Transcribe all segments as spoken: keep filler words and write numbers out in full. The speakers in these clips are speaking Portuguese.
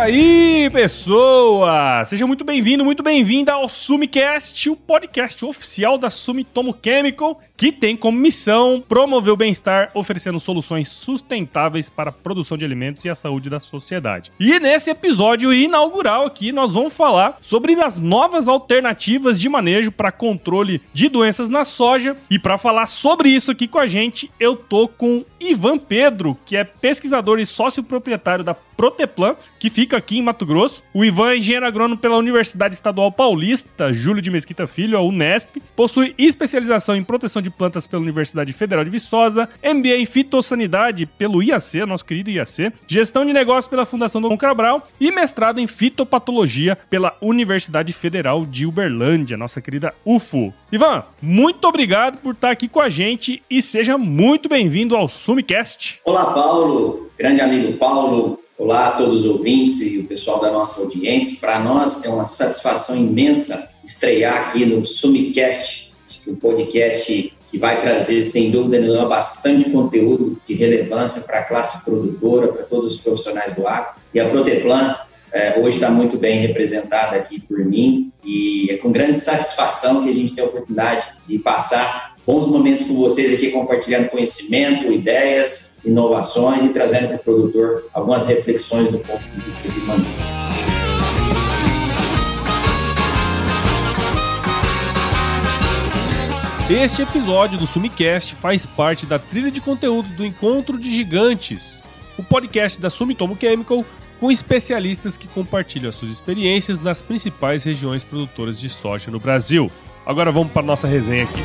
aí, pessoa! Seja muito bem-vindo, muito bem-vinda ao Sumicast, o podcast oficial da Sumitomo Chemical, que tem como missão promover o bem-estar, oferecendo soluções sustentáveis para a produção de alimentos e a saúde da sociedade. E nesse episódio inaugural aqui, nós vamos falar sobre as novas alternativas de manejo para controle de doenças na soja. E para falar sobre isso aqui com a gente, eu tô com Ivan Pedro, que é pesquisador e sócio proprietário da Proteplan, que fica aqui em Mato Grosso. O Ivan é engenheiro agrônomo pela Universidade Estadual Paulista, Júlio de Mesquita Filho, a UNESP. Possui especialização em proteção de plantas pela Universidade Federal de Viçosa, M B A em fitossanidade pelo I A C, nosso querido I A C, gestão de negócios pela Fundação Dom Cabral e mestrado em fitopatologia pela Universidade Federal de Uberlândia, nossa querida U F U. Ivan, muito obrigado por estar aqui com a gente e seja muito bem-vindo ao Sumicast. Olá, Paulo, grande amigo Paulo. Olá a todos os ouvintes e o pessoal da nossa audiência. Para nós é uma satisfação imensa estrear aqui no Sumicast, um podcast que vai trazer, sem dúvida nenhuma, bastante conteúdo de relevância para a classe produtora, para todos os profissionais do agro. E a Proteplan eh, hoje está muito bem representada aqui por mim e é com grande satisfação que a gente tem a oportunidade de passar bons momentos com vocês aqui, compartilhando conhecimento, ideias, inovações e trazendo para o produtor algumas reflexões do ponto de vista de manejo. Este episódio do Sumicast faz parte da trilha de conteúdos do Encontro de Gigantes, o podcast da Sumitomo Chemical, com especialistas que compartilham as suas experiências nas principais regiões produtoras de soja no Brasil. Agora vamos para a nossa resenha aqui.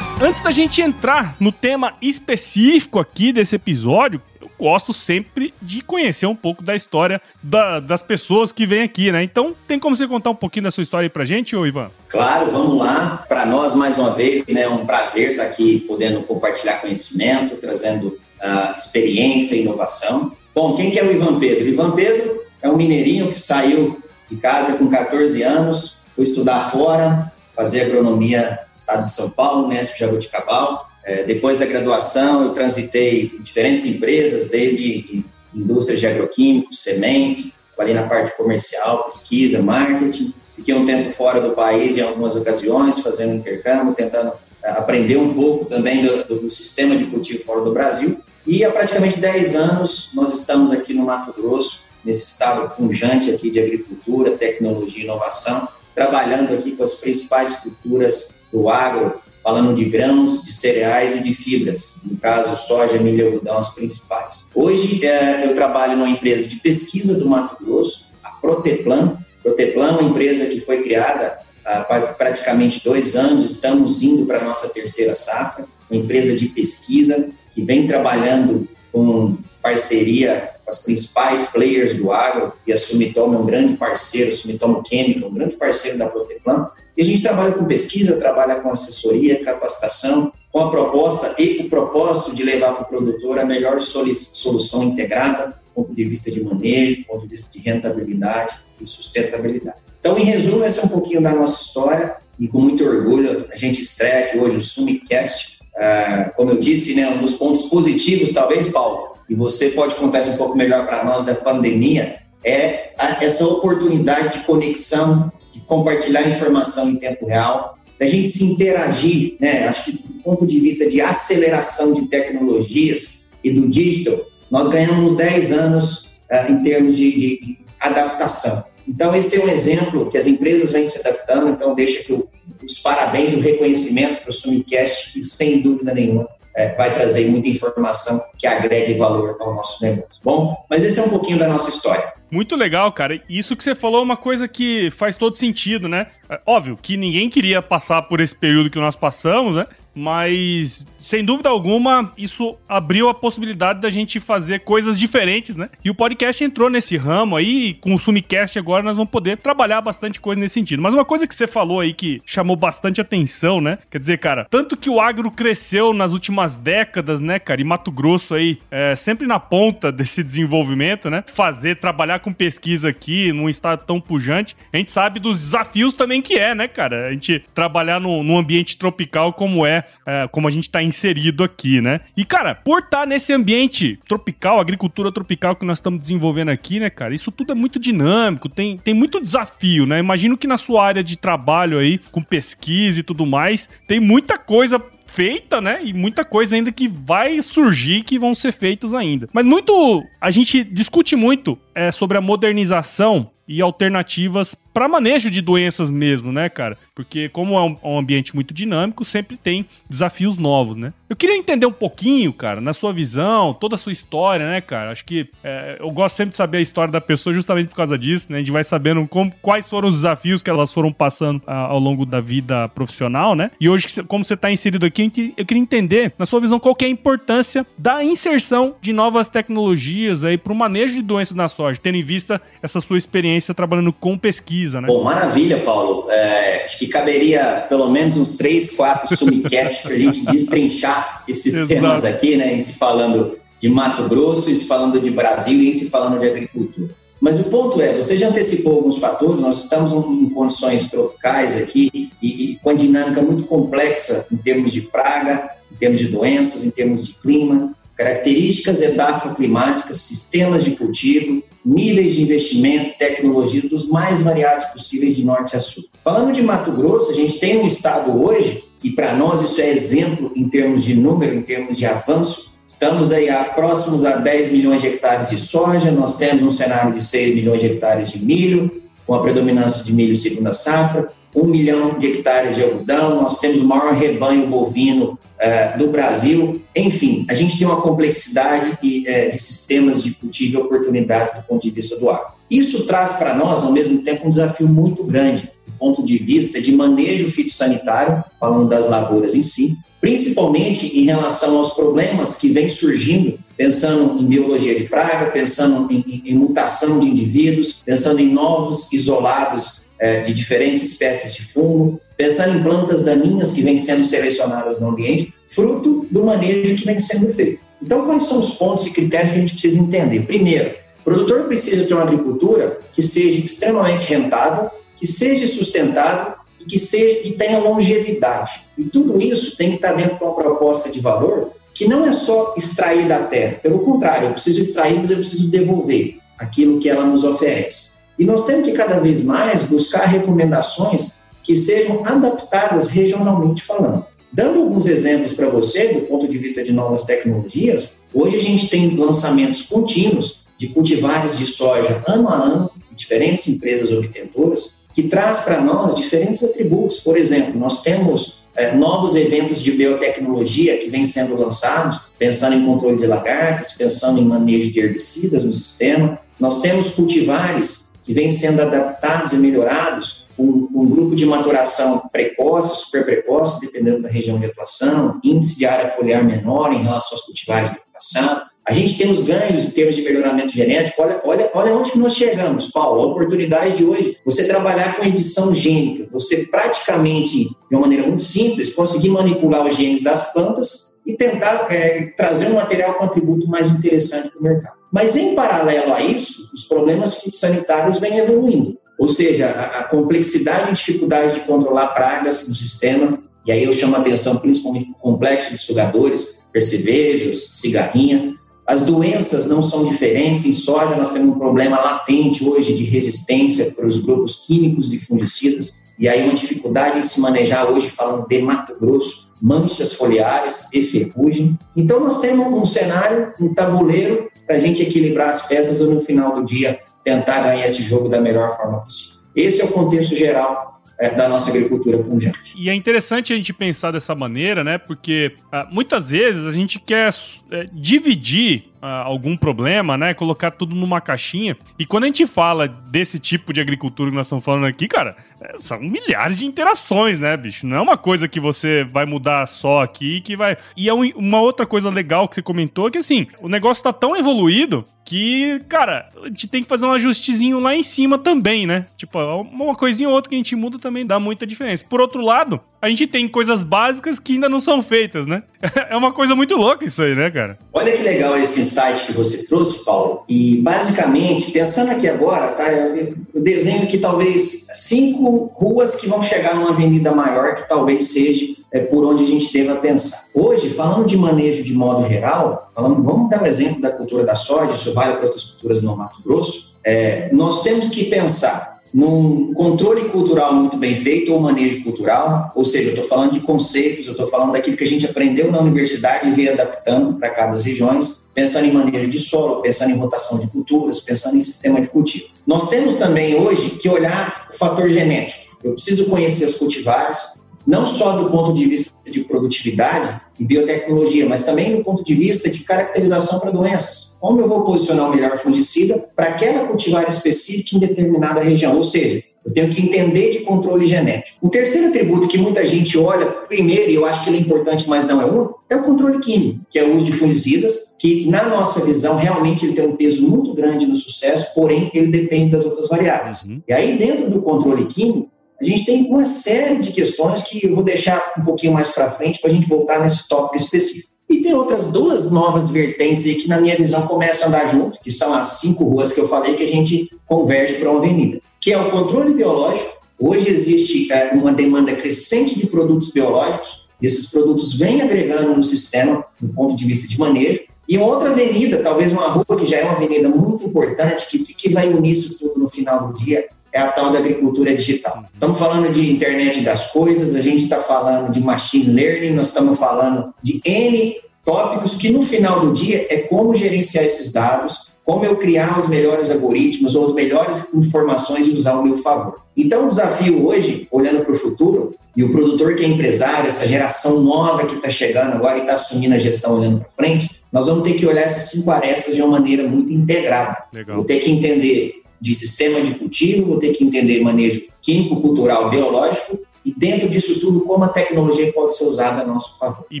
Antes da gente entrar no tema específico aqui desse episódio, eu gosto sempre de conhecer um pouco da história da, das pessoas que vêm aqui, né? Então, tem como você contar um pouquinho da sua história aí pra gente, ô Ivan? Claro, vamos lá. Para nós, mais uma vez, né, é um prazer estar aqui podendo compartilhar conhecimento, trazendo uh, experiência e inovação. Bom, quem que é o Ivan Pedro? O Ivan Pedro é um mineirinho que saiu de casa com catorze anos, foi estudar fora, fazer agronomia no estado de São Paulo, U N E S P, Jaboticabal. É, depois da graduação, eu transitei em diferentes empresas, desde indústrias de agroquímicos, sementes, trabalhei na parte comercial, pesquisa, marketing. Fiquei um tempo fora do país em algumas ocasiões, fazendo intercâmbio, tentando aprender um pouco também do, do sistema de cultivo fora do Brasil. E há praticamente dez anos, nós estamos aqui no Mato Grosso, nesse estado pungente aqui de agricultura, tecnologia e inovação, trabalhando aqui com as principais culturas do agro, falando de grãos, de cereais e de fibras, no caso soja, milho e algodão, as principais. Hoje é, eu trabalho numa empresa de pesquisa do Mato Grosso, a Proteplan. Proteplan é uma empresa que foi criada há praticamente dois anos, estamos indo para a nossa terceira safra, uma empresa de pesquisa que vem trabalhando com parceria com as principais players do agro, e a Sumitomo é um grande parceiro, a Sumitomo Chemical, um grande parceiro da Proteplan, e a gente trabalha com pesquisa, trabalha com assessoria, capacitação, com a proposta e o propósito de levar para o produtor a melhor solução integrada, do ponto de vista de manejo, do ponto de vista de rentabilidade e sustentabilidade. Então, em resumo, esse é um pouquinho da nossa história, e com muito orgulho a gente estreia aqui hoje o Sumicast, ah, como eu disse, né, um dos pontos positivos, talvez, Paulo, e você pode contar isso um pouco melhor para nós da pandemia, é a, essa oportunidade de conexão, de compartilhar informação em tempo real, da gente se interagir, né? Acho que do ponto de vista de aceleração de tecnologias e do digital, nós ganhamos dez anos uh, em termos de, de, de adaptação. Então, esse é um exemplo que as empresas vêm se adaptando, então deixa aqui o, os parabéns e o reconhecimento para o Sumicast, que sem dúvida nenhuma, É, vai trazer muita informação que agregue valor ao nosso negócio. Bom, mas esse é um pouquinho da nossa história. Muito legal, cara. Isso que você falou é uma coisa que faz todo sentido, né? É óbvio que ninguém queria passar por esse período que nós passamos, né? Mas, sem dúvida alguma, isso abriu a possibilidade da gente fazer coisas diferentes, né? E o podcast entrou nesse ramo aí, e com o Sumicast agora nós vamos poder trabalhar bastante coisa nesse sentido. Mas uma coisa que você falou aí que chamou bastante atenção, né? Quer dizer, cara, tanto que o agro cresceu nas últimas décadas, né, cara? E Mato Grosso aí é sempre na ponta desse desenvolvimento, né? Fazer, trabalhar com pesquisa aqui num estado tão pujante. A gente sabe dos desafios também nem que é, né, cara? A gente trabalhar num, num ambiente tropical como é, é, como a gente tá inserido aqui, né? E, cara, por estar nesse ambiente tropical, agricultura tropical que nós estamos desenvolvendo aqui, né, cara? Isso tudo é muito dinâmico, tem, tem muito desafio, né? Imagino que na sua área de trabalho aí, com pesquisa e tudo mais, tem muita coisa feita, né? E muita coisa ainda que vai surgir, que vão ser feitos ainda. Mas muito... A gente discute muito é, sobre a modernização e alternativas para manejo de doenças mesmo, né, cara? Porque como é um, um ambiente muito dinâmico, sempre tem desafios novos, né? Eu queria entender um pouquinho, cara, na sua visão, toda a sua história, né, cara? Acho que é, eu gosto sempre de saber a história da pessoa justamente por causa disso, né? A gente vai sabendo como, quais foram os desafios que elas foram passando a, ao longo da vida profissional, né? E hoje, como você está inserido aqui, eu queria entender, na sua visão, qual que é a importância da inserção de novas tecnologias aí para o manejo de doenças na soja, tendo em vista essa sua experiência trabalhando com pesquisa. Né? Bom, maravilha, Paulo. É, acho que caberia pelo menos uns três, quatro Sumicast para a gente destrinchar esses Exato. Temas aqui, né? Em se falando de Mato Grosso, em se falando de Brasil e em se falando de agricultura. Mas o ponto é, você já antecipou alguns fatores, nós estamos em condições tropicais aqui e, e com a dinâmica muito complexa em termos de praga, em termos de doenças, em termos de clima, características edafoclimáticas, sistemas de cultivo, níveis de investimento, tecnologias dos mais variados possíveis de norte a sul. Falando de Mato Grosso, a gente tem um estado hoje, que para nós isso é exemplo em termos de número, em termos de avanço. Estamos aí a, próximos a dez milhões de hectares de soja, nós temos um cenário de seis milhões de hectares de milho, com a predominância de milho segunda safra, um milhão de hectares de algodão, nós temos o maior rebanho bovino uh, do Brasil. Enfim, a gente tem uma complexidade de, de sistemas de cultivo e oportunidades do ponto de vista do agro. Isso traz para nós, ao mesmo tempo, um desafio muito grande do ponto de vista de manejo fitossanitário, falando das lavouras em si, principalmente em relação aos problemas que vêm surgindo, pensando em biologia de praga, pensando em, em mutação de indivíduos, pensando em novos isolados de diferentes espécies de fungo, pensando em plantas daninhas que vêm sendo selecionadas no ambiente, fruto do manejo que vem sendo feito. Então, quais são os pontos e critérios que a gente precisa entender? Primeiro, o produtor precisa ter uma agricultura que seja extremamente rentável, que seja sustentável e que, seja, que tenha longevidade. E tudo isso tem que estar dentro de uma proposta de valor que não é só extrair da terra. Pelo contrário, eu preciso extrair, mas eu preciso devolver aquilo que ela nos oferece. E nós temos que cada vez mais buscar recomendações que sejam adaptadas regionalmente falando. Dando alguns exemplos para você, do ponto de vista de novas tecnologias, hoje a gente tem lançamentos contínuos de cultivares de soja ano a ano, diferentes empresas obtentoras, que traz para nós diferentes atributos. Por exemplo, nós temos é, novos eventos de biotecnologia que vêm sendo lançados, pensando em controle de lagartas, pensando em manejo de herbicidas no sistema. Nós temos cultivares que vêm sendo adaptados e melhorados, um, um grupo de maturação precoce, super precoce, dependendo da região de atuação, índice de área foliar menor em relação aos cultivares do passado. A gente tem os ganhos em termos de melhoramento genético. Olha, olha, olha onde nós chegamos, Paulo, a oportunidade de hoje. Você trabalhar com edição gênica, você praticamente, de uma maneira muito simples, conseguir manipular os genes das plantas e tentar é, trazer um material com atributo mais interessante para o mercado. Mas, em paralelo a isso, os problemas fitossanitários vêm evoluindo. Ou seja, a, a complexidade e dificuldade de controlar pragas no sistema, e aí eu chamo a atenção principalmente para o complexo de sugadores, percevejos, cigarrinha. As doenças não são diferentes. Em soja, nós temos um problema latente hoje de resistência para os grupos químicos de fungicidas, e aí uma dificuldade em se manejar hoje, falando de Mato Grosso, manchas foliares e ferrugem. Então, nós temos um cenário, um tabuleiro, para a gente equilibrar as peças ou, no final do dia, tentar ganhar esse jogo da melhor forma possível. Esse é o contexto geral é, da nossa agricultura pungente. E é interessante a gente pensar dessa maneira, né? Porque ah, muitas vezes a gente quer é, dividir algum problema, né? Colocar tudo numa caixinha. E quando a gente fala desse tipo de agricultura que nós estamos falando aqui, cara, são milhares de interações, né, bicho? Não é uma coisa que você vai mudar só aqui, que vai... E é uma outra coisa legal que você comentou, que assim, o negócio tá tão evoluído que, cara, a gente tem que fazer um ajustezinho lá em cima também, né? Tipo, uma coisinha ou outra que a gente muda também dá muita diferença. Por outro lado, a gente tem coisas básicas que ainda não são feitas, né? É uma coisa muito louca isso aí, né, cara? Olha que legal esse insight que você trouxe, Paulo. E, basicamente, pensando aqui agora, tá? Eu desenho aqui talvez cinco ruas que vão chegar numa avenida maior que talvez seja... é por onde a gente deva pensar. Hoje, falando de manejo de modo geral, falando, vamos dar um exemplo da cultura da soja, isso vale para outras culturas no Mato Grosso, é, nós temos que pensar num controle cultural muito bem feito, ou manejo cultural, ou seja, eu estou falando de conceitos, eu estou falando daquilo que a gente aprendeu na universidade e veio adaptando para cada regiões, pensando em manejo de solo, pensando em rotação de culturas, pensando em sistema de cultivo. Nós temos também hoje que olhar o fator genético. Eu preciso conhecer os cultivares, não só do ponto de vista de produtividade e biotecnologia, mas também do ponto de vista de caracterização para doenças. Como eu vou posicionar o melhor fungicida para aquela cultivar específica em determinada região? Ou seja, eu tenho que entender de controle genético. Um terceiro atributo que muita gente olha, primeiro, e eu acho que ele é importante, mas não é um, é o controle químico, que é o uso de fungicidas, que na nossa visão realmente ele tem um peso muito grande no sucesso, porém ele depende das outras variáveis. E aí dentro do controle químico, a gente tem uma série de questões que eu vou deixar um pouquinho mais para frente para a gente voltar nesse tópico específico. E tem outras duas novas vertentes aí que, na minha visão, começam a andar junto, que são as cinco ruas que eu falei que a gente converge para uma avenida, que é o controle biológico. Hoje existe uma demanda crescente de produtos biológicos, esses produtos vêm agregando no sistema, do ponto de vista de manejo. E uma outra avenida, talvez uma rua que já é uma avenida muito importante, que, que vai unir isso tudo no final do dia, é a tal da agricultura digital. Estamos falando de internet das coisas, a gente está falando de machine learning, nós estamos falando de N tópicos que no final do dia é como gerenciar esses dados, como eu criar os melhores algoritmos ou as melhores informações e usar ao meu favor. Então o desafio hoje, olhando para o futuro, e o produtor que é empresário, essa geração nova que está chegando agora e está assumindo a gestão olhando para frente, nós vamos ter que olhar essas cinco arestas de uma maneira muito integrada. Legal. Vou ter que entender de sistema de cultivo, vou ter que entender manejo químico, cultural, biológico e dentro disso tudo, como a tecnologia pode ser usada a nosso favor. E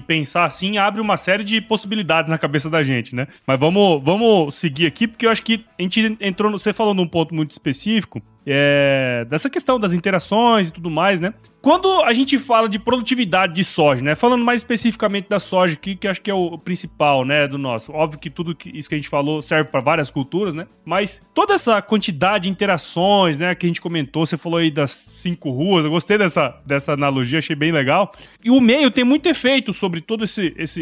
pensar assim abre uma série de possibilidades na cabeça da gente, né? Mas vamos, vamos seguir aqui, porque eu acho que a gente entrou, no, você falou num ponto muito específico, é, dessa questão das interações e tudo mais, né? Quando a gente fala de produtividade de soja, né? Falando mais especificamente da soja aqui, que acho que é o principal, né, do nosso. Óbvio que tudo isso que a gente falou serve para várias culturas, né? Mas toda essa quantidade de interações, né, que a gente comentou, você falou aí das cinco ruas, eu gostei dessa, dessa analogia, achei bem legal. E o meio tem muito efeito sobre todas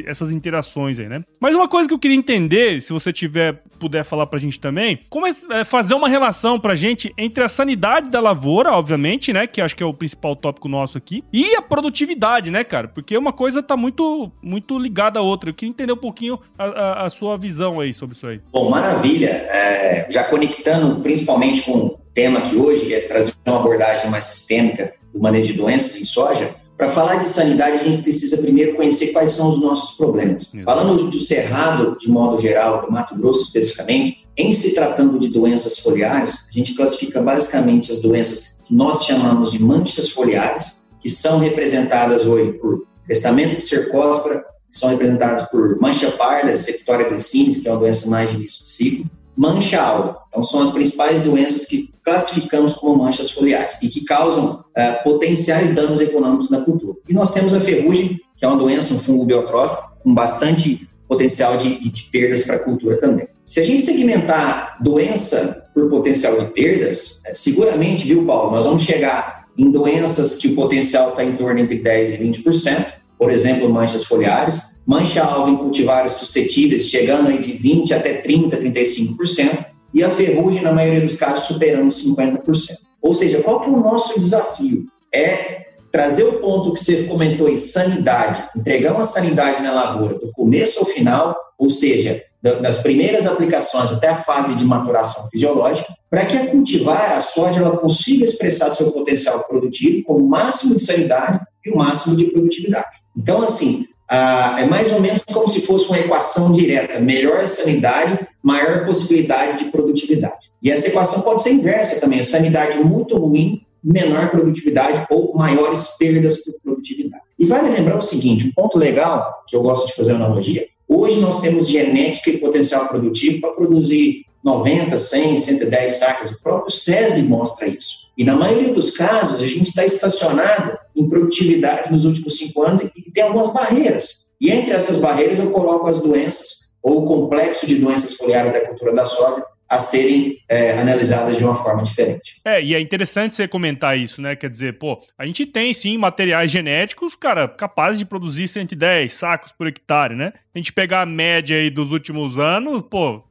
essas interações aí, né? Mas uma coisa que eu queria entender, se você tiver, puder falar pra gente também, como é fazer uma relação pra gente entre a sanidade da lavoura, obviamente, né, que acho que é o principal tópico nosso aqui, e a produtividade, né, cara? Porque uma coisa tá muito, muito ligada à outra. Eu queria entender um pouquinho a, a, a sua visão aí sobre isso aí. Bom, maravilha. É, já conectando principalmente com o tema que hoje é trazer uma abordagem mais sistêmica do manejo de doenças em soja. Para falar de sanidade, a gente precisa primeiro conhecer quais são os nossos problemas. É. Falando do cerrado, de modo geral, do Mato Grosso especificamente, em se tratando de doenças foliares, a gente classifica basicamente as doenças que nós chamamos de manchas foliares, que são representadas hoje por restamento de cercospora, que são representadas por mancha parda, Septoria glycines, que é uma doença mais de início de ciclo, mancha-alvo. Então, são as principais doenças que classificamos como manchas foliares e que causam ah, potenciais danos econômicos na cultura. E nós temos a ferrugem, que é uma doença, um fungo biotrófico, com bastante potencial de, de, de perdas para a cultura também. Se a gente segmentar doença por potencial de perdas, seguramente, viu, Paulo, nós vamos chegar em doenças que o potencial está em torno entre dez por cento e vinte por cento, por exemplo, manchas foliares, mancha-alvo em cultivares suscetíveis, chegando aí de vinte por cento até trinta por cento, trinta e cinco por cento, e a ferrugem, na maioria dos casos, superando cinquenta por cento. Ou seja, qual que é o nosso desafio? É trazer o ponto que você comentou em sanidade, entregar uma sanidade na lavoura do começo ao final, ou seja, das primeiras aplicações até a fase de maturação fisiológica, para que a cultivar, a soja, ela consiga expressar seu potencial produtivo com o máximo de sanidade e o máximo de produtividade. Então, assim, Ah, é mais ou menos como se fosse uma equação direta. Melhor sanidade, maior possibilidade de produtividade. E essa equação pode ser inversa também. Sanidade muito ruim, menor produtividade ou maiores perdas por produtividade. E vale lembrar o seguinte, um ponto legal que eu gosto de fazer analogia. Hoje nós temos genética e potencial produtivo para produzir noventa, cem, cento e dez sacas. O próprio C E S B mostra isso. E na maioria dos casos, a gente está estacionado em produtividades nos últimos cinco anos e tem algumas barreiras. E entre essas barreiras eu coloco as doenças ou o complexo de doenças foliares da cultura da soja a serem é, analisadas de uma forma diferente. É, e é interessante você comentar isso, né? Quer dizer, pô, a gente tem, sim, materiais genéticos, cara, capazes de produzir cento e dez sacos por hectare, né? A gente pegar a média aí dos últimos anos, pô,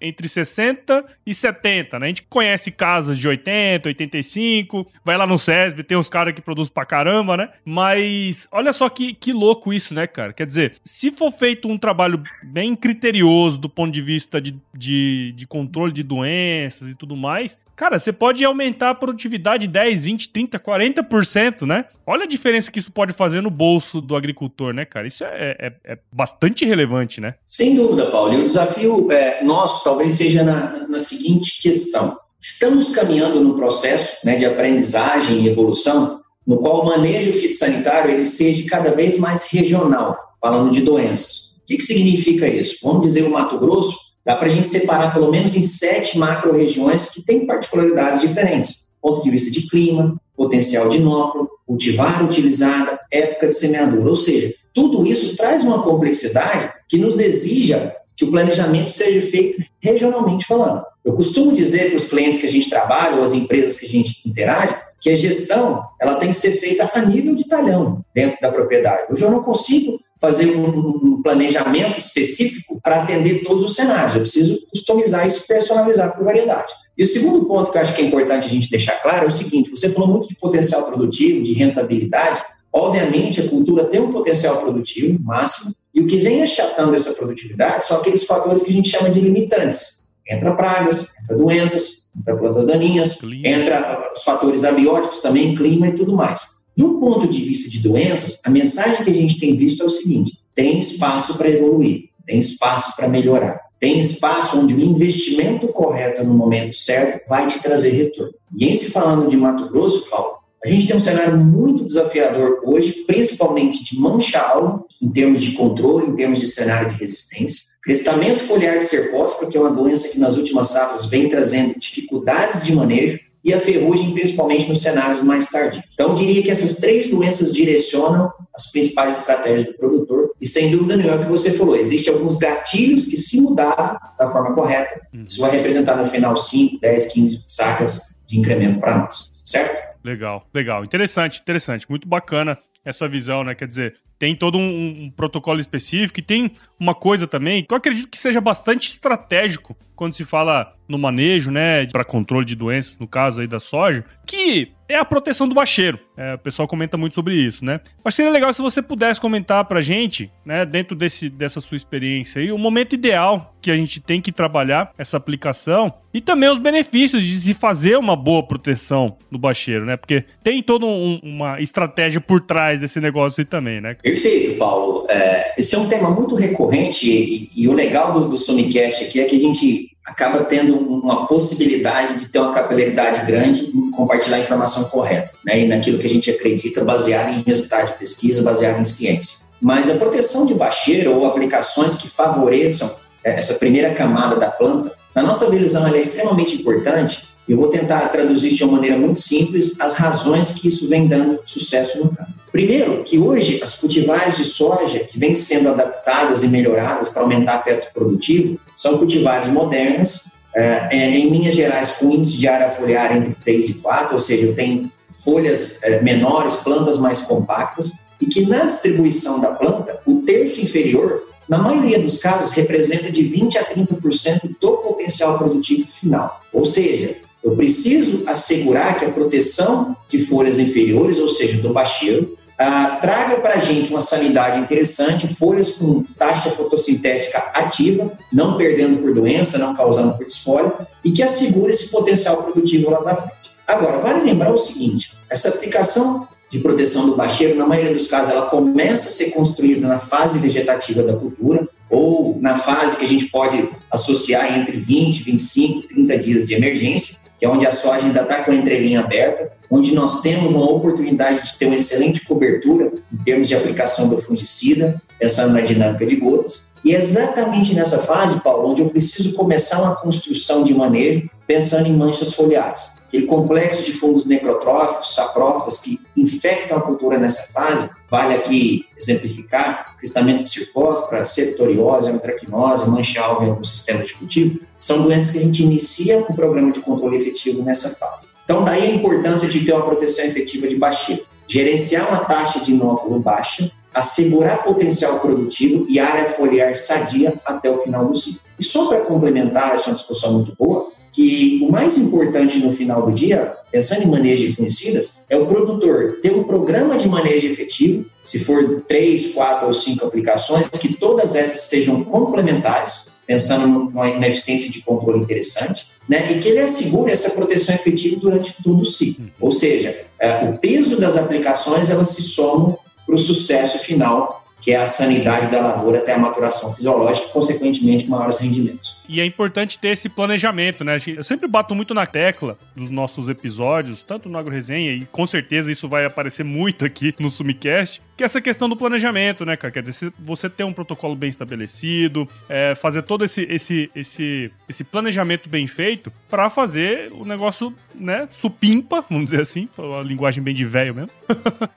entre sessenta e setenta, né? A gente conhece casas de oitenta, oitenta e cinco, vai lá no C E S B, tem uns caras que produzem pra caramba, né? Mas olha só que, que louco isso, né, cara? Quer dizer, se for feito um trabalho bem criterioso do ponto de vista de, de, de controle de doenças e tudo mais, cara, você pode aumentar a produtividade dez, vinte, trinta, quarenta por cento, né? Olha a diferença que isso pode fazer no bolso do agricultor, né, cara? Isso é, é, é bastante relevante, né? Sem dúvida, Paulo. E o desafio é, nosso talvez seja na, na seguinte questão. Estamos caminhando num processo, né, de aprendizagem e evolução no qual o manejo fitossanitário ele seja cada vez mais regional, falando de doenças. O que, que significa isso? Vamos dizer o Mato Grosso, dá para a gente separar pelo menos em sete macro-regiões que têm particularidades diferentes. Ponto de vista de clima, potencial de inóculo, cultivar utilizada, época de semeadura. Ou seja, tudo isso traz uma complexidade que nos exija que o planejamento seja feito regionalmente falando. Eu costumo dizer para os clientes que a gente trabalha ou as empresas que a gente interage que a gestão ela tem que ser feita a nível de talhão dentro da propriedade. Hoje eu não consigo fazer um planejamento específico para atender todos os cenários. Eu preciso customizar isso, personalizar por variedade. E o segundo ponto que eu acho que é importante a gente deixar claro é o seguinte, você falou muito de potencial produtivo, de rentabilidade. Obviamente, a cultura tem um potencial produtivo máximo e o que vem achatando essa produtividade são aqueles fatores que a gente chama de limitantes. Entra pragas, entra doenças, entra plantas daninhas, clima. Entra os fatores abióticos também, clima e tudo mais. Do ponto de vista de doenças, a mensagem que a gente tem visto é o seguinte, tem espaço para evoluir, tem espaço para melhorar, tem espaço onde o investimento correto no momento certo vai te trazer retorno. E em se falando de Mato Grosso, Paulo, a gente tem um cenário muito desafiador hoje, principalmente de mancha-alvo, em termos de controle, em termos de cenário de resistência. Crescimento foliar de cercospora, que é uma doença que nas últimas safras vem trazendo dificuldades de manejo, e a ferrugem, principalmente nos cenários mais tardios. Então, eu diria que essas três doenças direcionam as principais estratégias do produtor, e sem dúvida nenhuma é o que você falou, existem alguns gatilhos que, se mudado da forma correta, isso vai representar no final cinco, dez, quinze sacas de incremento para nós, certo? Legal, legal, interessante, interessante, muito bacana essa visão, né? Quer dizer, tem todo um, um protocolo específico e tem uma coisa também que eu acredito que seja bastante estratégico quando se fala no manejo, né, para controle de doenças, no caso aí da soja, que é a proteção do bacheiro. É, o pessoal comenta muito sobre isso, né? Mas seria legal se você pudesse comentar pra gente, né, dentro desse, dessa sua experiência aí, o momento ideal que a gente tem que trabalhar essa aplicação e também os benefícios de se fazer uma boa proteção do bacheiro, né? Porque tem toda um, uma estratégia por trás desse negócio aí também, né? Perfeito, Paulo. É, esse é um tema muito recorrente e, e, e o legal do, do Sumicast aqui é que a gente acaba tendo uma possibilidade de ter uma capilaridade grande e compartilhar a informação correta, né? E naquilo que a gente acredita, baseado em resultado de pesquisa, baseado em ciência. Mas a proteção de bacheiro ou aplicações que favoreçam essa primeira camada da planta, na nossa visão, ela é extremamente importante. Eu vou tentar traduzir de uma maneira muito simples as razões que isso vem dando sucesso no campo. Primeiro, que hoje as cultivares de soja que vêm sendo adaptadas e melhoradas para aumentar teto produtivo são cultivares modernas, eh, em Minas Gerais com índice de área foliar entre três e quatro, ou seja, tem folhas eh, menores, plantas mais compactas, e que na distribuição da planta, o terço inferior, na maioria dos casos, representa de vinte a trinta por cento do potencial produtivo final. Ou seja, eu preciso assegurar que a proteção de folhas inferiores, ou seja, do bacheiro, Uh, traga para a gente uma sanidade interessante, folhas com taxa fotossintética ativa, não perdendo por doença, não causando por desfolho, e que assegure esse potencial produtivo lá na frente. Agora, vale lembrar o seguinte, essa aplicação de proteção do bacheiro, na maioria dos casos, ela começa a ser construída na fase vegetativa da cultura, ou na fase que a gente pode associar entre vinte, vinte e cinco, trinta dias de emergência, que é onde a soja ainda está com a entrelinha aberta, onde nós temos uma oportunidade de ter uma excelente cobertura em termos de aplicação do fungicida, pensando na dinâmica de gotas. E é exatamente nessa fase, Paulo, onde eu preciso começar uma construção de manejo pensando em manchas foliares. Aquele complexo de fungos necrotróficos, saprófitas, que infectam a cultura nessa fase, vale aqui exemplificar, cristamento de Cercospora, septoriose, antracnose, mancha alva em alguns sistemas de cultivo, são doenças que a gente inicia com o programa de controle efetivo nessa fase. Então, daí a importância de ter uma proteção efetiva de baixeira, gerenciar uma taxa de inóculo baixa, assegurar potencial produtivo e área foliar sadia até o final do ciclo. E só para complementar, essa é uma discussão muito boa, que o mais importante no final do dia, pensando em manejo de fungicidas, é o produtor ter um programa de manejo efetivo, se for três, quatro ou cinco aplicações, que todas essas sejam complementares, pensando numa, numa eficiência de controle interessante, né? E que ele assegure essa proteção efetiva durante todo o ciclo. Ou seja, é, o peso das aplicações elas se somam para o sucesso final, que é a sanidade da lavoura até a maturação fisiológica, consequentemente, maiores rendimentos. E é importante ter esse planejamento, né? Eu sempre bato muito na tecla dos nossos episódios, tanto no Agro Resenha, e com certeza isso vai aparecer muito aqui no Sumicast, que é essa questão do planejamento, né, cara? Quer dizer, você ter um protocolo bem estabelecido, é, fazer todo esse, esse, esse, esse planejamento bem feito para fazer o negócio, né, supimpa, vamos dizer assim, uma linguagem bem de velho mesmo,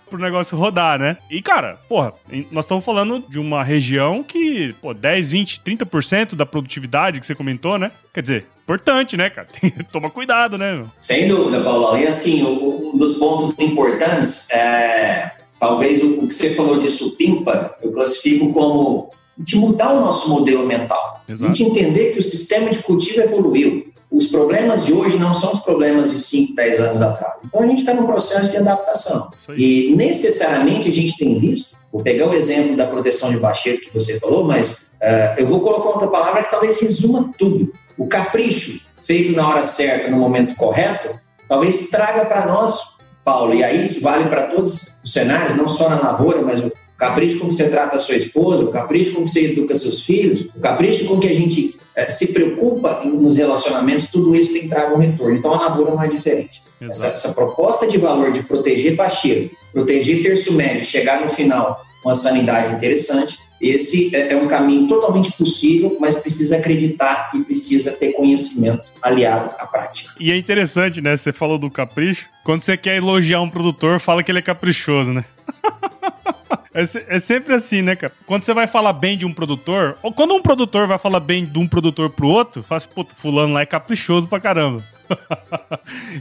pro negócio rodar, né? E, cara, porra, nós estamos falando de uma região que, pô, dez, vinte, trinta por cento da produtividade que você comentou, né? Quer dizer, importante, né, cara? Toma cuidado, né, meu? Sem dúvida, Paulão. E, assim, um dos pontos importantes é... Talvez o que você falou de supimpa, eu classifico como de mudar o nosso modelo mental. Exato. A gente entender que o sistema de cultivo evoluiu. Os problemas de hoje não são os problemas de cinco, dez anos atrás. Então, a gente está num processo de adaptação. E, necessariamente, a gente tem visto, vou pegar o exemplo da proteção de bacheiro que você falou, mas uh, eu vou colocar outra palavra que talvez resuma tudo. O capricho feito na hora certa, no momento correto, talvez traga para nós, Paulo, e aí isso vale para todos os cenários, não só na lavoura, mas o capricho com que você trata a sua esposa, o capricho com que você educa seus filhos, o capricho com que a gente eh, se preocupa nos relacionamentos, tudo isso tem que trazer um retorno. Então, a lavoura não é diferente. Essa, essa proposta de valor de proteger bacheiro, proteger terço médio, chegar no final com uma sanidade interessante, esse é, é um caminho totalmente possível, mas precisa acreditar e precisa ter conhecimento aliado à prática. E é interessante, né? Você falou do capricho. Quando você quer elogiar um produtor, fala que ele é caprichoso, né? É, é sempre assim, né, cara? Quando você vai falar bem de um produtor, ou quando um produtor vai falar bem de um produtor pro outro, fala assim, puta, fulano lá é caprichoso pra caramba.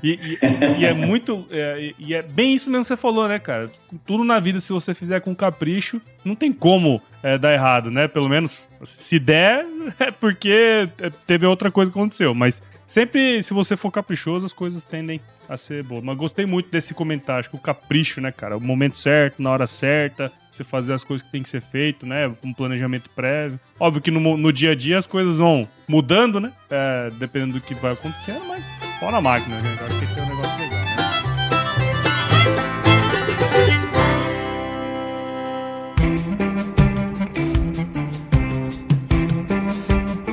e, e, e é muito é, e é bem isso mesmo que você falou, né, cara? Tudo na vida, se você fizer com capricho, não tem como é, dar errado, né? Pelo menos, se der, é porque teve outra coisa que aconteceu, mas sempre, se você for caprichoso, as coisas tendem a ser boas. Mas gostei muito desse comentário, acho que o capricho, né, cara? O momento certo, na hora certa, você fazer as coisas que tem que ser feito, né? Um planejamento prévio. Óbvio que no, no dia a dia as coisas vão mudando, né? É, dependendo do que vai acontecendo, mas pau na máquina, né? Agora que esse é um negócio legal, né?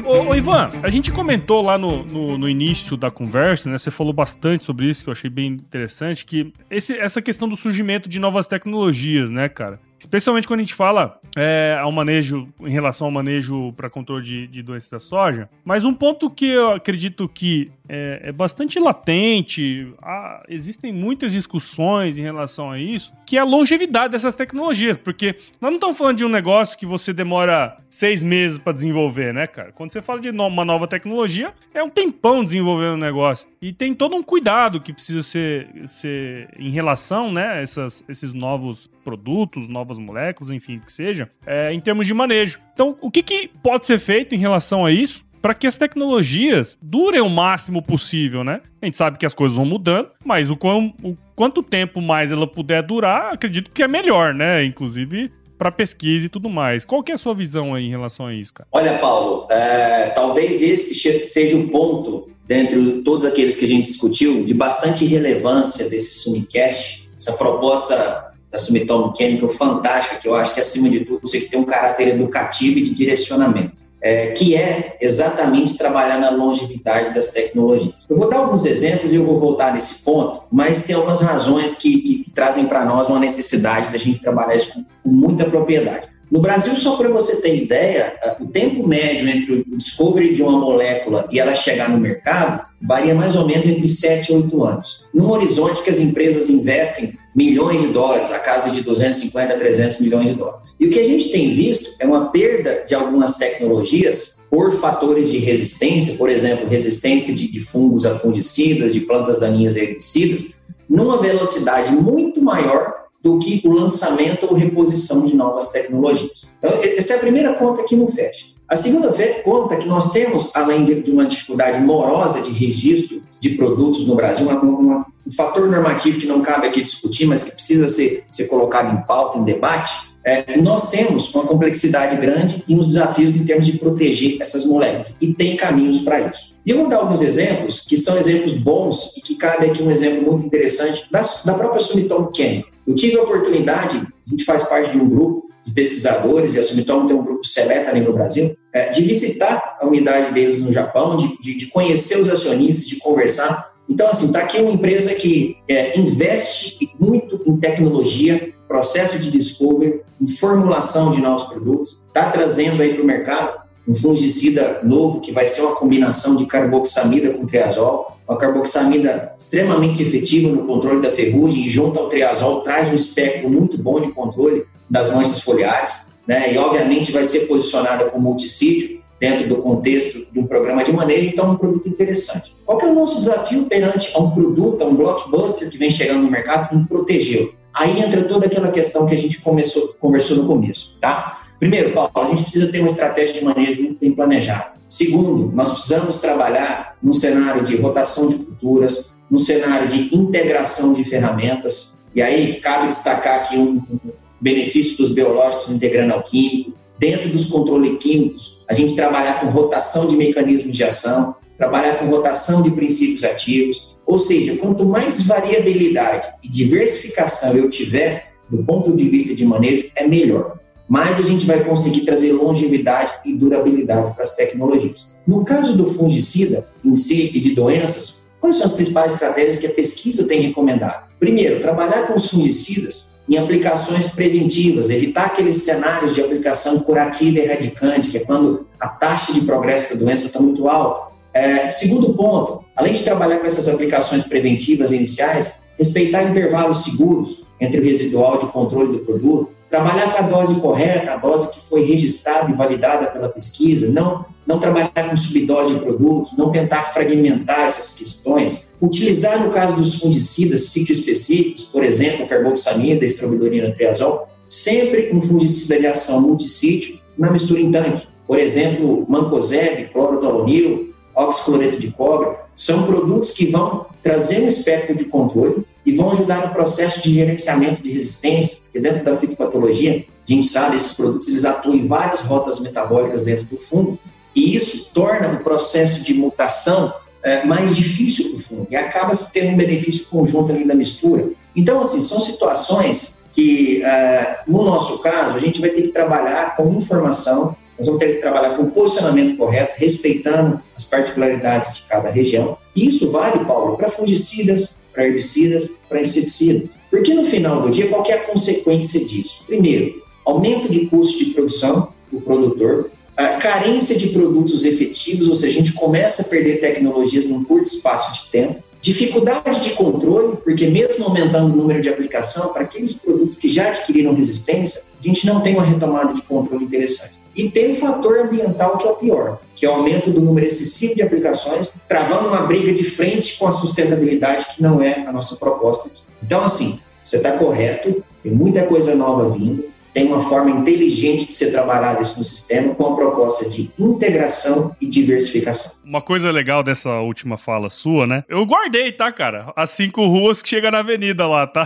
Ô, ô Ivan, a gente comentou lá no, no, no início da conversa, né? Você falou bastante sobre isso, que eu achei bem interessante, que esse, essa questão do surgimento de novas tecnologias, né, cara? Especialmente quando a gente fala é, ao manejo, em relação ao manejo para controle de, de doenças da soja. Mas um ponto que eu acredito que é, é bastante latente, há, existem muitas discussões em relação a isso, que é a longevidade dessas tecnologias. Porque nós não estamos falando de um negócio que você demora seis meses para desenvolver, né, cara? Quando você fala de no- uma nova tecnologia, é um tempão desenvolvendo um negócio. E tem todo um cuidado que precisa ser, ser em relação, né, a essas, esses novos produtos, novas moléculas, enfim, que seja, é, em termos de manejo. Então, o que, que pode ser feito em relação a isso para que as tecnologias durem o máximo possível, né? A gente sabe que as coisas vão mudando, mas o, quão, o quanto tempo mais ela puder durar, acredito que é melhor, né? Inclusive para pesquisa e tudo mais. Qual que é a sua visão aí em relação a isso, cara? Olha, Paulo, é, talvez esse seja um ponto, dentre todos aqueles que a gente discutiu, de bastante relevância desse Sumicast, essa proposta da Sumitomo Chemical, fantástica, que eu acho que, acima de tudo, você tem um caráter educativo e de direcionamento. é, que é exatamente trabalhar na longevidade das tecnologias. Eu vou dar alguns exemplos e eu vou voltar nesse ponto, mas tem algumas razões que, que, que trazem para nós uma necessidade da gente trabalhar isso com, com muita propriedade. No Brasil, só para você ter ideia, o tempo médio entre o discovery de uma molécula e ela chegar no mercado varia mais ou menos entre sete e oito anos. Num horizonte que as empresas investem milhões de dólares, a casa de duzentos e cinquenta a trezentos milhões de dólares. E o que a gente tem visto é uma perda de algumas tecnologias por fatores de resistência, por exemplo, resistência de, de fungos a fungicidas, de plantas daninhas a herbicidas, numa velocidade muito maior do que o lançamento ou reposição de novas tecnologias. Então, essa é a primeira conta que não fecha. A segunda conta que nós temos, além de uma dificuldade morosa de registro de produtos no Brasil, uma, uma, um fator normativo que não cabe aqui discutir, mas que precisa ser, ser colocado em pauta, em debate, é, nós temos uma complexidade grande e uns desafios em termos de proteger essas moléculas, e tem caminhos para isso. E eu vou dar alguns exemplos, que são exemplos bons, e que cabe aqui um exemplo muito interessante da, da própria Sumitomo Chemical. Eu tive a oportunidade, a gente faz parte de um grupo de pesquisadores, e a Sumitomo tem um grupo seleto ali no Brasil, de visitar a unidade deles no Japão, de, de, de conhecer os acionistas, de conversar. Então, assim, está aqui uma empresa que é, investe muito em tecnologia, processo de discovery, em formulação de novos produtos, está trazendo aí para o mercado um fungicida novo que vai ser uma combinação de carboxamida com triazol, uma carboxamida extremamente efetiva no controle da ferrugem e junto ao triazol traz um espectro muito bom de controle das manchas foliares, né? E obviamente vai ser posicionada como multicídio dentro do contexto de um programa de manejo, então é um produto interessante. Qual que é o nosso desafio perante a um produto, a um blockbuster que vem chegando no mercado, em protegê-lo? Aí entra toda aquela questão que a gente começou, conversou no começo, tá? Primeiro, Paulo, a gente precisa ter uma estratégia de manejo muito bem planejada. Segundo, nós precisamos trabalhar num cenário de rotação de culturas, num cenário de integração de ferramentas, e aí cabe destacar aqui um, um benefício dos biológicos integrando ao químico. Dentro dos controles químicos, a gente trabalhar com rotação de mecanismos de ação, trabalhar com rotação de princípios ativos, ou seja, quanto mais variabilidade e diversificação eu tiver, do ponto de vista de manejo, é melhor. Mas a gente vai conseguir trazer longevidade e durabilidade para as tecnologias. No caso do fungicida em si e de doenças, quais são as principais estratégias que a pesquisa tem recomendado? Primeiro, trabalhar com os fungicidas em aplicações preventivas, evitar aqueles cenários de aplicação curativa e erradicante, que é quando a taxa de progresso da doença está muito alta. É, segundo ponto, além de trabalhar com essas aplicações preventivas iniciais, respeitar intervalos seguros entre o residual de controle do produto, trabalhar com a dose correta, a dose que foi registrada e validada pela pesquisa, não, não trabalhar com subdose de produto, não tentar fragmentar essas questões, utilizar, no caso dos fungicidas, sítios específicos, por exemplo, carboxamida, estrobilurina, triazol, sempre um fungicida de ação multissítio na mistura em tanque. Por exemplo, mancozeb, clorothalonil, oxicloreto de cobre, são produtos que vão trazer um espectro de controle e vão ajudar no processo de gerenciamento de resistência, porque dentro da fitopatologia, a gente sabe, esses produtos eles atuam em várias rotas metabólicas dentro do fungo, e isso torna o processo de mutação é, mais difícil para o fungo, e acaba se tendo um benefício conjunto ali da mistura. Então, assim, são situações que, é, no nosso caso, a gente vai ter que trabalhar com informação, nós vamos ter que trabalhar com o posicionamento correto, respeitando as particularidades de cada região. E isso vale, Paulo, para fungicidas, para herbicidas, para inseticidas. Porque no final do dia, qual que é a consequência disso? Primeiro, aumento de custo de produção do produtor, a carência de produtos efetivos, ou seja, a gente começa a perder tecnologias num curto espaço de tempo, dificuldade de controle, porque mesmo aumentando o número de aplicação, para aqueles produtos que já adquiriram resistência, a gente não tem uma retomada de controle interessante. E tem o fator ambiental que é o pior, que é o aumento do número excessivo de aplicações, travando uma briga de frente com a sustentabilidade, que não é a nossa proposta aqui. Então, assim, você está correto, tem muita coisa nova vindo, tem uma forma inteligente de ser trabalhado isso no sistema com a proposta de integração e diversificação. Uma coisa legal dessa última fala sua, né? Eu guardei, tá, cara? As cinco ruas que chega na avenida lá, tá?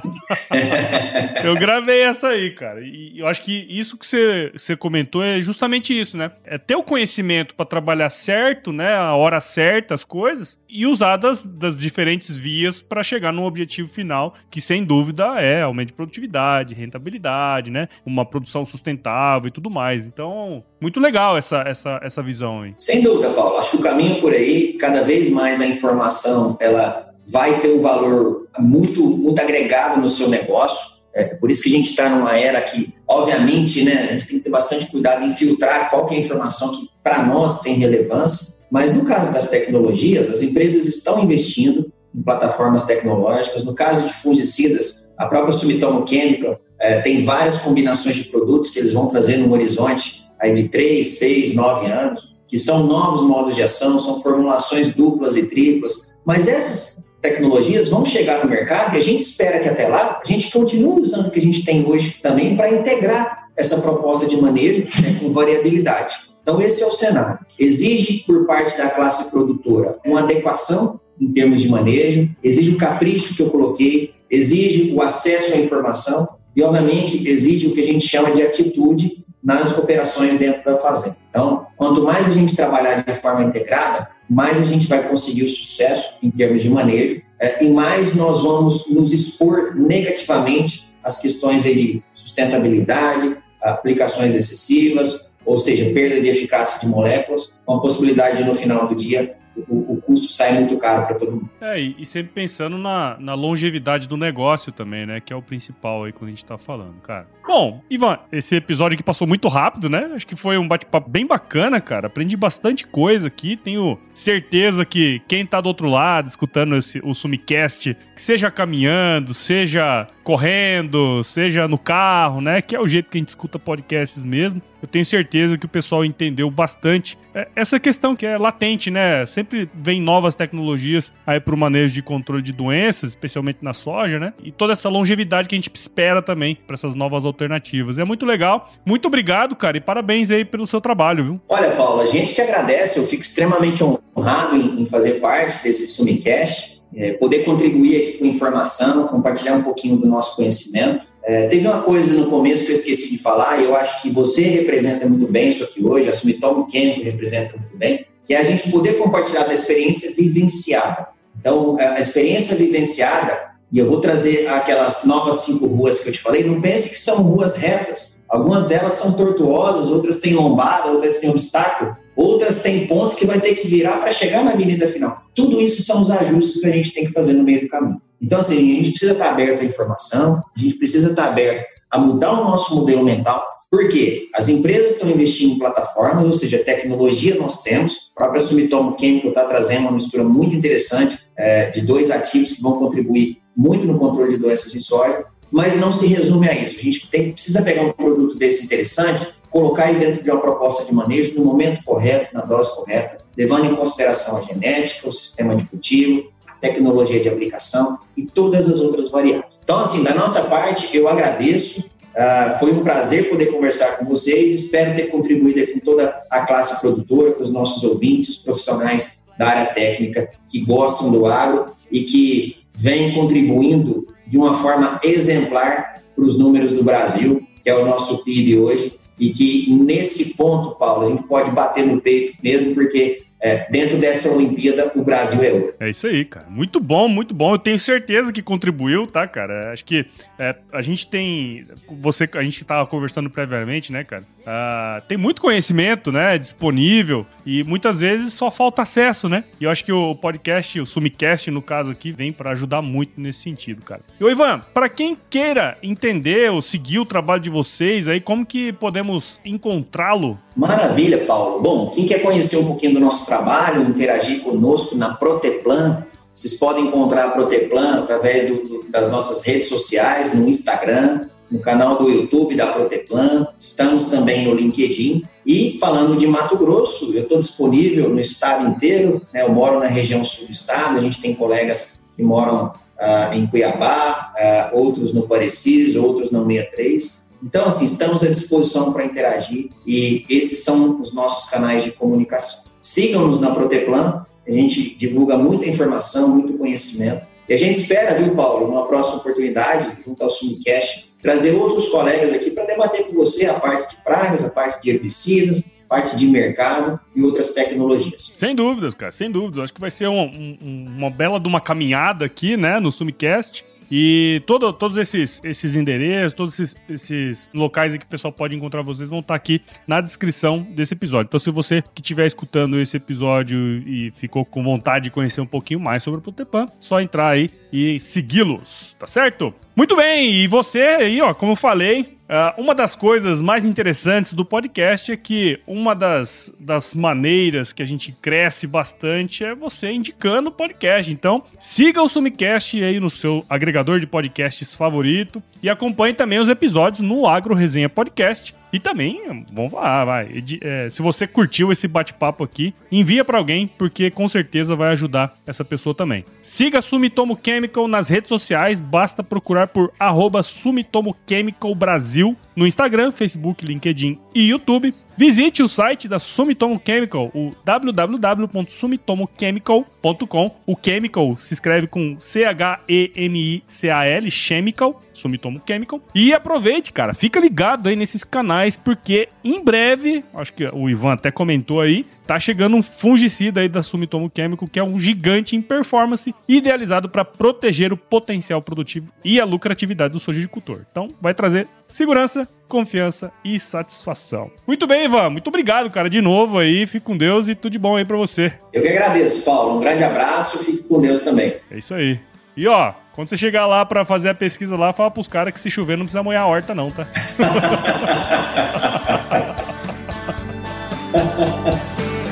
Eu gravei essa aí, cara. E eu acho que isso que você, você comentou é justamente isso, né? É ter o conhecimento para trabalhar certo, né? A hora certa, as coisas, e usar das, das diferentes vias para chegar num objetivo final, que sem dúvida é aumento de produtividade, rentabilidade, né? Uma uma produção sustentável e tudo mais. Então, muito legal essa, essa, essa visão aí. Sem dúvida, Paulo. Acho que o caminho por aí, cada vez mais a informação, ela vai ter um valor muito, muito agregado no seu negócio. É por isso que a gente está numa era que, obviamente, né, a gente tem que ter bastante cuidado em filtrar qual que é a informação que, para nós, tem relevância. Mas, no caso das tecnologias, as empresas estão investindo em plataformas tecnológicas. No caso de fungicidas, a própria Sumitomo Chemical é, tem várias combinações de produtos que eles vão trazer num horizonte aí de três, seis, nove anos, que são novos modos de ação, são formulações duplas e triplas. Mas essas tecnologias vão chegar no mercado e a gente espera que até lá a gente continue usando o que a gente tem hoje também para integrar essa proposta de manejo, né, com variabilidade. Então esse é o cenário. Exige por parte da classe produtora uma adequação em termos de manejo, exige o capricho que eu coloquei, exige o acesso à informação e obviamente exige o que a gente chama de atitude nas operações dentro da fazenda. Então, quanto mais a gente trabalhar de forma integrada, mais a gente vai conseguir o sucesso em termos de manejo, é, e mais nós vamos nos expor negativamente às questões aí de sustentabilidade, aplicações excessivas, ou seja, perda de eficácia de moléculas, com a possibilidade de, no final do dia, o, o custo sai muito caro para todo mundo. É, e, e sempre pensando na, na longevidade do negócio também, né? Que é o principal aí quando a gente tá falando, cara. Bom, Ivan, esse episódio aqui passou muito rápido, né? Acho que foi um bate-papo bem bacana, cara. Aprendi bastante coisa aqui. Tenho certeza que quem tá do outro lado, escutando esse, o Sumicast, que seja caminhando, seja correndo, seja no carro, né? Que é o jeito que a gente escuta podcasts mesmo. Eu tenho certeza que o pessoal entendeu bastante essa questão que é latente, né? Sempre vem novas tecnologias aí para o manejo de controle de doenças, especialmente na soja, né? E toda essa longevidade que a gente espera também para essas novas alternativas. É muito legal. Muito obrigado, cara, e parabéns aí pelo seu trabalho, viu? Olha, Paulo, a gente que agradece. Eu fico extremamente honrado em fazer parte desse Sumicast. É, poder contribuir aqui com informação, compartilhar um pouquinho do nosso conhecimento. É, teve uma coisa no começo que eu esqueci de falar, e eu acho que você representa muito bem isso aqui hoje, a Sumitomo Chemical representa muito bem, que é a gente poder compartilhar da experiência vivenciada. Então, a experiência vivenciada, e eu vou trazer aquelas novas cinco ruas que eu te falei, não pense que são ruas retas. Algumas delas são tortuosas, outras têm lombada, outras têm obstáculo. Outras têm pontos que vai ter que virar para chegar na avenida final. Tudo isso são os ajustes que a gente tem que fazer no meio do caminho. Então, assim, a gente precisa estar aberto à informação, a gente precisa estar aberto a mudar o nosso modelo mental. Por quê? As empresas estão investindo em plataformas, ou seja, tecnologia nós temos. A própria Sumitomo Chemical está trazendo uma mistura muito interessante é, de dois ativos que vão contribuir muito no controle de doenças em soja, mas não se resume a isso. A gente tem, precisa pegar um produto desse interessante, colocar ele dentro de uma proposta de manejo no momento correto, na dose correta, levando em consideração a genética, o sistema de cultivo, a tecnologia de aplicação e todas as outras variáveis. Então, assim, da nossa parte, eu agradeço. Ah, foi um prazer poder conversar com vocês. Espero ter contribuído com toda a classe produtora, com os nossos ouvintes, profissionais da área técnica que gostam do agro e que vêm contribuindo de uma forma exemplar para os números do Brasil, que é o nosso P I B hoje. E que nesse ponto, Paulo, a gente pode bater no peito mesmo, porque é, dentro dessa Olimpíada o Brasil é ouro. É isso aí, cara. Muito bom, muito bom. Eu tenho certeza que contribuiu, tá, cara? Acho que é, a gente tem... Você, a gente estava conversando previamente, né, cara? Ah, tem muito conhecimento, né, disponível e muitas vezes só falta acesso, né? E eu acho que o podcast, o Sumicast, no caso aqui, vem para ajudar muito nesse sentido, cara. E o Ivan, para quem queira entender ou seguir o trabalho de vocês aí, como que podemos encontrá-lo? Maravilha, Paulo. Bom, quem quer conhecer um pouquinho do nosso trabalho, interagir conosco na Proteplan, vocês podem encontrar a Proteplan através do, do, das nossas redes sociais, no Instagram, no canal do YouTube da Proteplan, estamos também no LinkedIn. E falando de Mato Grosso, eu estou disponível no estado inteiro, né? Eu moro na região sul do estado, a gente tem colegas que moram ah, em Cuiabá, ah, outros no Parecis, outros na um seis três. Então, assim, estamos à disposição para interagir e esses são os nossos canais de comunicação. Sigam-nos na Proteplan, a gente divulga muita informação, muito conhecimento. E a gente espera, viu, Paulo, numa próxima oportunidade, junto ao Sumicast, trazer outros colegas aqui para debater com você a parte de pragas, a parte de herbicidas, parte de mercado e outras tecnologias. Sem dúvidas, cara, sem dúvidas. Acho que vai ser uma, um, uma bela de uma caminhada aqui, né, no Sumicast. E todo, todos esses, esses endereços, todos esses, esses locais aí que o pessoal pode encontrar vocês vão estar aqui na descrição desse episódio. Então, se você que estiver escutando esse episódio e ficou com vontade de conhecer um pouquinho mais sobre o Proteplan, só entrar aí e segui-los, tá certo? Muito bem, e você aí, ó, como eu falei, uma das coisas mais interessantes do podcast é que uma das, das maneiras que a gente cresce bastante é você indicando o podcast. Então, siga o Sumicast aí no seu agregador de podcasts favorito e acompanhe também os episódios no Agro Resenha Podcast. E também, vamos falar, vai, é, se você curtiu esse bate-papo aqui, envia para alguém, porque com certeza vai ajudar essa pessoa também. Siga Sumitomo Chemical nas redes sociais, basta procurar por arroba Sumitomo Chemical Brasil no Instagram, Facebook, LinkedIn e YouTube. Visite o site da Sumitomo Chemical, o w w w ponto sumitomo chemical ponto com. O Chemical se escreve com C H E M I C A L, Chemical, Sumitomo Chemical. E aproveite, cara, fica ligado aí nesses canais, porque em breve, acho que o Ivan até comentou aí, tá chegando um fungicida aí da Sumitomo Chemical, que é um gigante em performance, idealizado para proteger o potencial produtivo e a lucratividade do sojicultor. Então, vai trazer segurança, confiança e satisfação. Muito bem, Ivan, muito obrigado, cara, de novo aí, fique com Deus e tudo de bom aí pra você. Eu que agradeço, Paulo, um grande abraço, fique com Deus também. É isso aí. E ó, quando você chegar lá pra fazer a pesquisa lá, fala pros caras que se chover não precisa molhar a horta não, tá?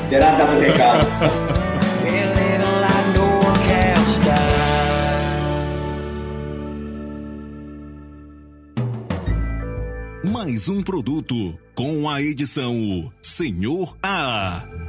Será que dá pro recado? Mais um produto com a edição Senhor A.